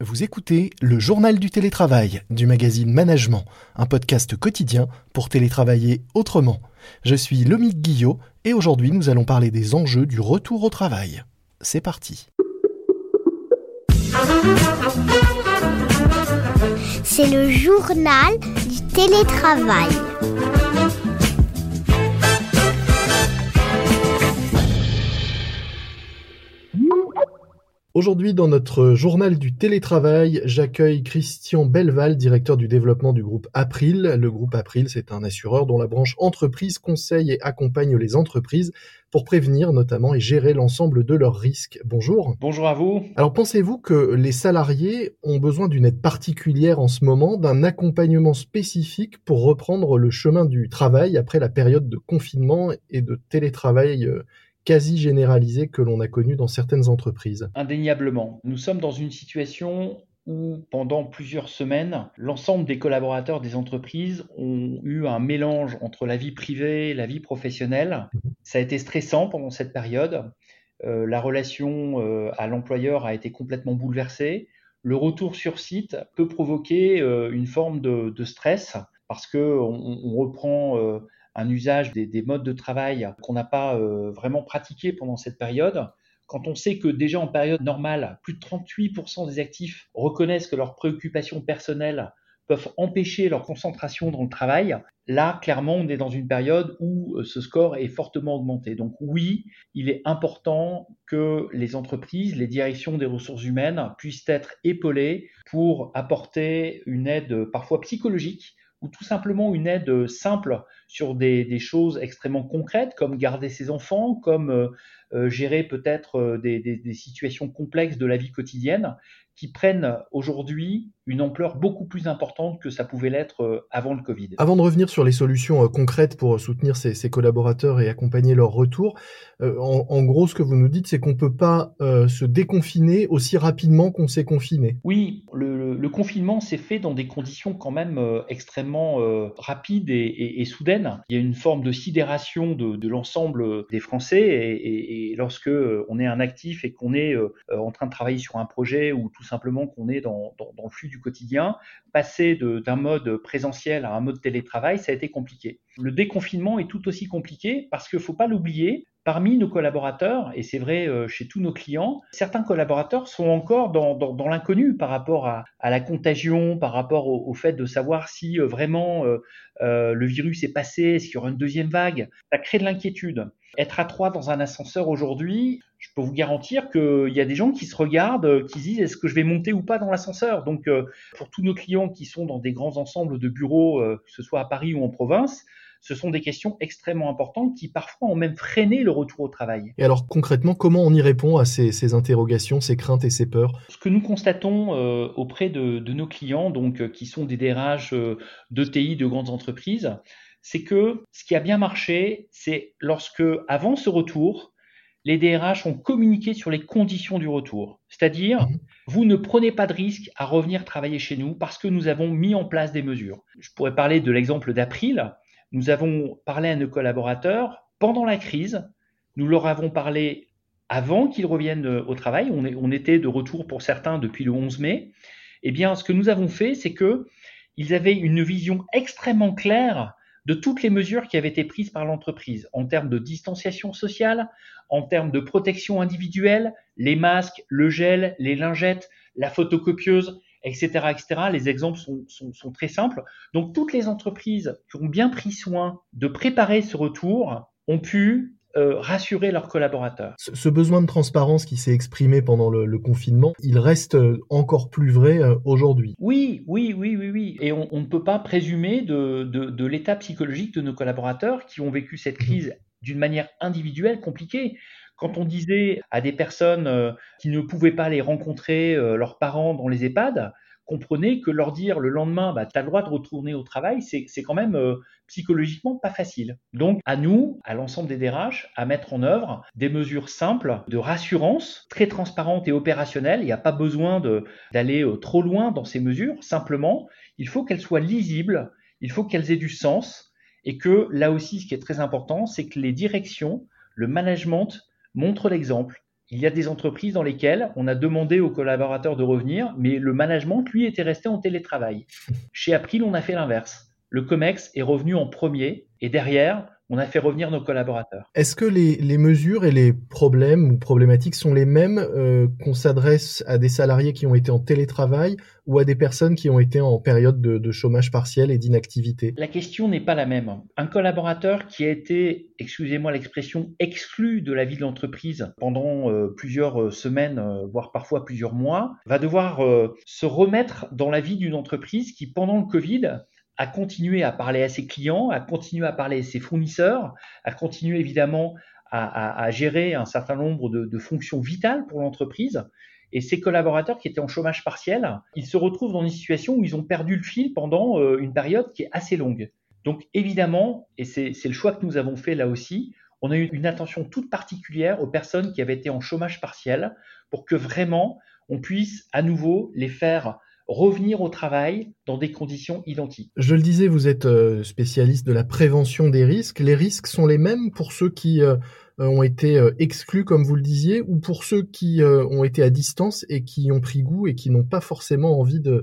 Vous écoutez le journal du télétravail du magazine Management, un podcast quotidien pour télétravailler autrement. Je suis Lomite Guillot et aujourd'hui nous allons parler des enjeux du retour au travail. C'est parti. C'est le journal du télétravail. Aujourd'hui, dans notre journal du télétravail, j'accueille Christian Belval, directeur du développement du groupe April. Le groupe April, c'est un assureur dont la branche entreprise conseille et accompagne les entreprises pour prévenir notamment et gérer l'ensemble de leurs risques. Bonjour. Bonjour à vous. Alors, pensez-vous que les salariés ont besoin d'une aide particulière en ce moment, d'un accompagnement spécifique pour reprendre le chemin du travail après la période de confinement et de télétravail quasi généralisée que l'on a connue dans certaines entreprises? Indéniablement. Nous sommes dans une situation où, pendant plusieurs semaines, l'ensemble des collaborateurs des entreprises ont eu un mélange entre la vie privée et la vie professionnelle. Ça a été stressant pendant cette période. La relation à l'employeur a été complètement bouleversée. Le retour sur site peut provoquer une forme de stress parce qu'on reprend un usage des modes de travail qu'on n'a pas vraiment pratiqué pendant cette période. Quand on sait que déjà en période normale, plus de 38% des actifs reconnaissent que leurs préoccupations personnelles peuvent empêcher leur concentration dans le travail, là, clairement, on est dans une période où ce score est fortement augmenté. Donc oui, il est important que les entreprises, les directions des ressources humaines puissent être épaulées pour apporter une aide parfois psychologique ou tout simplement une aide simple sur des choses extrêmement concrètes, comme garder ses enfants, comme gérer peut-être des situations complexes de la vie quotidienne, qui prennent aujourd'hui une ampleur beaucoup plus importante que ça pouvait l'être avant le Covid. Avant de revenir sur les solutions concrètes pour soutenir ces collaborateurs et accompagner leur retour, en gros, ce que vous nous dites, c'est qu'on ne peut pas se déconfiner aussi rapidement qu'on s'est confiné. Oui, le confinement s'est fait dans des conditions quand même extrêmement rapides et soudaines. Il y a une forme de sidération de l'ensemble des Français et lorsque on est un actif et qu'on est en train de travailler sur un projet ou tout simplement qu'on est dans le flux du quotidien, passer d'un mode présentiel à un mode télétravail, ça a été compliqué. Le déconfinement est tout aussi compliqué parce qu'il ne faut pas l'oublier, parmi nos collaborateurs, et c'est vrai chez tous nos clients, certains collaborateurs sont encore dans l'inconnu par rapport à la contagion, par rapport au fait de savoir si vraiment le virus est passé, est-ce qu'il y aura une deuxième vague. Ça crée de l'inquiétude. Être à trois dans un ascenseur aujourd'hui, je peux vous garantir qu'il y a des gens qui se regardent, qui disent est-ce que je vais monter ou pas dans l'ascenseur. Donc pour tous nos clients qui sont dans des grands ensembles de bureaux, que ce soit à Paris ou en province, ce sont des questions extrêmement importantes qui parfois ont même freiné le retour au travail. Et alors concrètement, comment on y répond à ces interrogations, ces craintes et ces peurs? Ce que nous constatons auprès de nos clients, donc qui sont des DRH d'ETI, de grandes entreprises, c'est que ce qui a bien marché, c'est lorsque, avant ce retour, les DRH ont communiqué sur les conditions du retour. C'est-à-dire, vous ne prenez pas de risque à revenir travailler chez nous parce que nous avons mis en place des mesures. Je pourrais parler de l'exemple d'April. Nous avons parlé à nos collaborateurs pendant la crise. Nous leur avons parlé avant qu'ils reviennent au travail. On était de retour pour certains depuis le 11 mai. Eh bien, ce que nous avons fait, c'est qu'ils avaient une vision extrêmement claire de toutes les mesures qui avaient été prises par l'entreprise en termes de distanciation sociale, en termes de protection individuelle, les masques, le gel, les lingettes, la photocopieuse, etc., etc. Les exemples sont très simples. Donc, toutes les entreprises qui ont bien pris soin de préparer ce retour ont pu rassurer leurs collaborateurs. Ce besoin de transparence qui s'est exprimé pendant le confinement, il reste encore plus vrai aujourd'hui. Oui. Et on ne peut pas présumer de l'état psychologique de nos collaborateurs qui ont vécu cette crise d'une manière individuelle compliquée. Quand on disait à des personnes qui ne pouvaient pas aller rencontrer leurs parents dans les EHPAD, comprenez que leur dire le lendemain « tu as le droit de retourner au travail », c'est quand même psychologiquement pas facile. Donc à nous, à l'ensemble des DRH, à mettre en œuvre des mesures simples de rassurance, très transparentes et opérationnelles. Il n'y a pas besoin d'aller trop loin dans ces mesures. Simplement, il faut qu'elles soient lisibles, il faut qu'elles aient du sens et que là aussi, ce qui est très important, c'est que les directions, le management montrent l'exemple. il y a des entreprises dans lesquelles on a demandé aux collaborateurs de revenir, mais le management, lui, était resté en télétravail. Chez April, on a fait l'inverse. Le Comex est revenu en premier et derrière, on a fait revenir nos collaborateurs. Est-ce que les mesures et les problèmes ou problématiques sont les mêmes qu'on s'adresse à des salariés qui ont été en télétravail ou à des personnes qui ont été en période de chômage partiel et d'inactivité? La question n'est pas la même. Un collaborateur qui a été, excusez-moi l'expression, exclu de la vie de l'entreprise pendant plusieurs semaines, voire parfois plusieurs mois, va devoir se remettre dans la vie d'une entreprise qui, pendant le Covid, à continuer à parler à ses clients, à continuer à parler à ses fournisseurs, à continuer évidemment à gérer un certain nombre de fonctions vitales pour l'entreprise. Et ces collaborateurs qui étaient en chômage partiel, ils se retrouvent dans une situation où ils ont perdu le fil pendant une période qui est assez longue. Donc évidemment, et c'est le choix que nous avons fait là aussi, on a eu une attention toute particulière aux personnes qui avaient été en chômage partiel pour que vraiment on puisse à nouveau les faire revenir au travail dans des conditions identiques. Je le disais, vous êtes spécialiste de la prévention des risques. Les risques sont les mêmes pour ceux qui ont été exclus, comme vous le disiez, ou pour ceux qui ont été à distance et qui ont pris goût et qui n'ont pas forcément envie de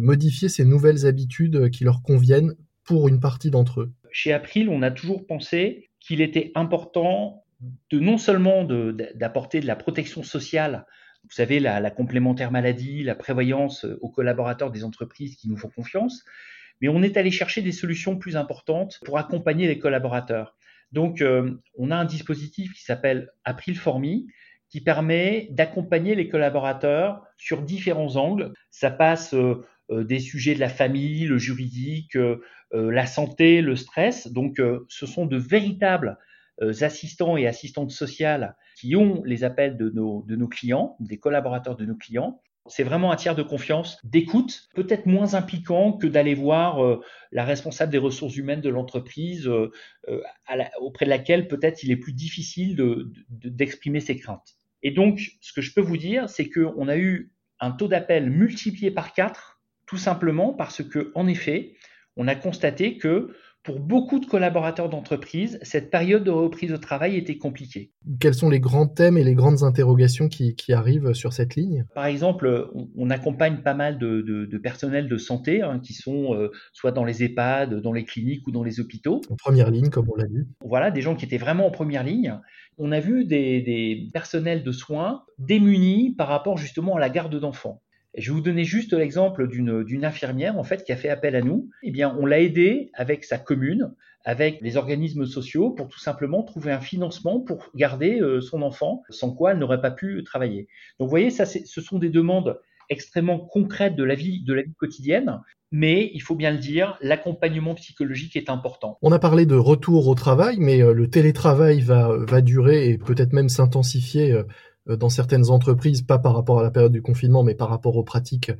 modifier ces nouvelles habitudes qui leur conviennent pour une partie d'entre eux. Chez April, on a toujours pensé qu'il était important d'apporter de la protection sociale. Vous savez, la complémentaire maladie, la prévoyance aux collaborateurs des entreprises qui nous font confiance. Mais on est allé chercher des solutions plus importantes pour accompagner les collaborateurs. Donc, on a un dispositif qui s'appelle April Formi, qui permet d'accompagner les collaborateurs sur différents angles. Ça passe des sujets de la famille, le juridique, la santé, le stress. Donc, ce sont de véritables assistants et assistantes sociales qui ont les appels de nos clients, des collaborateurs de nos clients. C'est vraiment un tiers de confiance, d'écoute, peut-être moins impliquant que d'aller voir la responsable des ressources humaines de l'entreprise auprès de laquelle peut-être il est plus difficile d'exprimer ses craintes. Et donc, ce que je peux vous dire, c'est qu'on a eu un taux d'appel multiplié par 4, tout simplement parce que, en effet, on a constaté que pour beaucoup de collaborateurs d'entreprise, cette période de reprise de travail était compliquée. Quels sont les grands thèmes et les grandes interrogations qui arrivent sur cette ligne? Par exemple, on accompagne pas mal de personnels de santé qui sont soit dans les EHPAD, dans les cliniques ou dans les hôpitaux. En première ligne, comme on l'a dit. Voilà, des gens qui étaient vraiment en première ligne. On a vu des personnels de soins démunis par rapport justement à la garde d'enfants. Je vais vous donner juste l'exemple d'une infirmière en fait qui a fait appel à nous. Eh bien, on l'a aidée avec sa commune, avec les organismes sociaux pour tout simplement trouver un financement pour garder son enfant, sans quoi elle n'aurait pas pu travailler. Donc, vous voyez, ça, ce sont des demandes extrêmement concrètes de la vie quotidienne. Mais il faut bien le dire, l'accompagnement psychologique est important. On a parlé de retour au travail, mais le télétravail va durer et peut-être même s'intensifier dans certaines entreprises, pas par rapport à la période du confinement, mais par rapport aux pratiques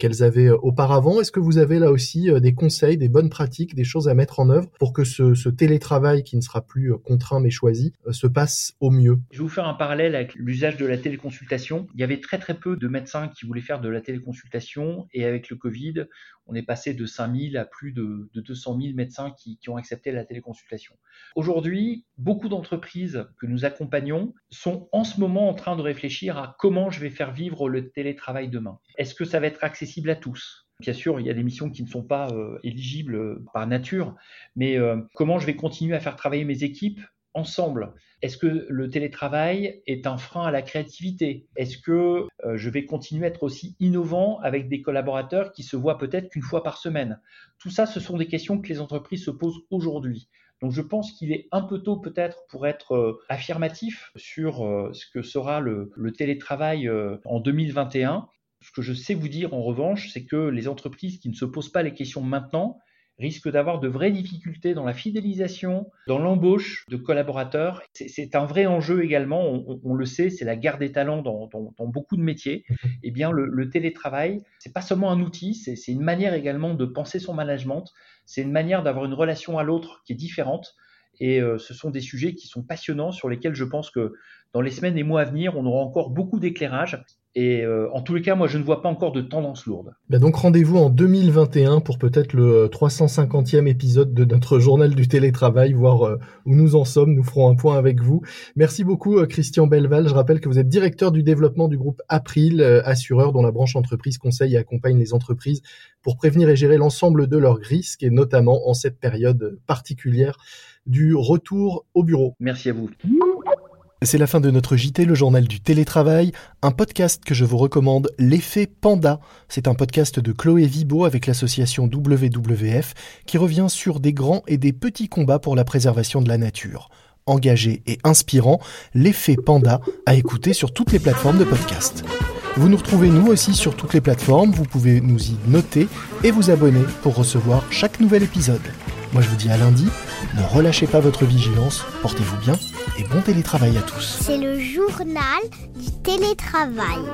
qu'elles avaient auparavant. Est-ce que vous avez là aussi des conseils, des bonnes pratiques, des choses à mettre en œuvre pour que ce télétravail qui ne sera plus contraint mais choisi se passe au mieux? Je vais vous faire un parallèle avec l'usage de la téléconsultation. Il y avait très peu de médecins qui voulaient faire de la téléconsultation et avec le Covid, on est passé de 5000 à plus de 200 000 médecins qui ont accepté la téléconsultation. Aujourd'hui, beaucoup d'entreprises que nous accompagnons sont en ce moment en train de réfléchir à comment je vais faire vivre le télétravail demain. Est-ce que ça va être accessible à tous ? Bien sûr, il y a des missions qui ne sont pas éligibles par nature, mais comment je vais continuer à faire travailler mes équipes ensemble ? Est-ce que le télétravail est un frein à la créativité ? Est-ce que je vais continuer à être aussi innovant avec des collaborateurs qui se voient peut-être qu'une fois par semaine ? Tout ça, ce sont des questions que les entreprises se posent aujourd'hui. Donc je pense qu'il est un peu tôt peut-être pour être affirmatif sur ce que sera le télétravail en 2021. Ce que je sais vous dire en revanche, c'est que les entreprises qui ne se posent pas les questions maintenant risquent d'avoir de vraies difficultés dans la fidélisation, dans l'embauche de collaborateurs. C'est un vrai enjeu également, on le sait, c'est la guerre des talents dans beaucoup de métiers. Eh bien, le télétravail, c'est pas seulement un outil, c'est une manière également de penser son management, c'est une manière d'avoir une relation à l'autre qui est différente. Et ce sont des sujets qui sont passionnants, sur lesquels je pense que dans les semaines et mois à venir, on aura encore beaucoup d'éclairages. Et en tous les cas, moi, je ne vois pas encore de tendance lourde. Ben donc, rendez-vous en 2021 pour peut-être le 350e épisode de notre journal du télétravail, voir où nous en sommes. Nous ferons un point avec vous. Merci beaucoup, Christian Belval. Je rappelle que vous êtes directeur du développement du groupe April, assureur dont la branche entreprise conseille et accompagne les entreprises pour prévenir et gérer l'ensemble de leurs risques, et notamment en cette période particulière du retour au bureau. Merci à vous. C'est la fin de notre JT, le journal du télétravail, un podcast que je vous recommande, l'Effet Panda. C'est un podcast de Chloé Vibaud avec l'association WWF qui revient sur des grands et des petits combats pour la préservation de la nature. Engagé et inspirant, l'Effet Panda à écouter sur toutes les plateformes de podcast. Vous nous retrouvez nous aussi sur toutes les plateformes, vous pouvez nous y noter et vous abonner pour recevoir chaque nouvel épisode. Moi je vous dis à lundi, ne relâchez pas votre vigilance, portez-vous bien et bon télétravail à tous. C'est le journal du télétravail.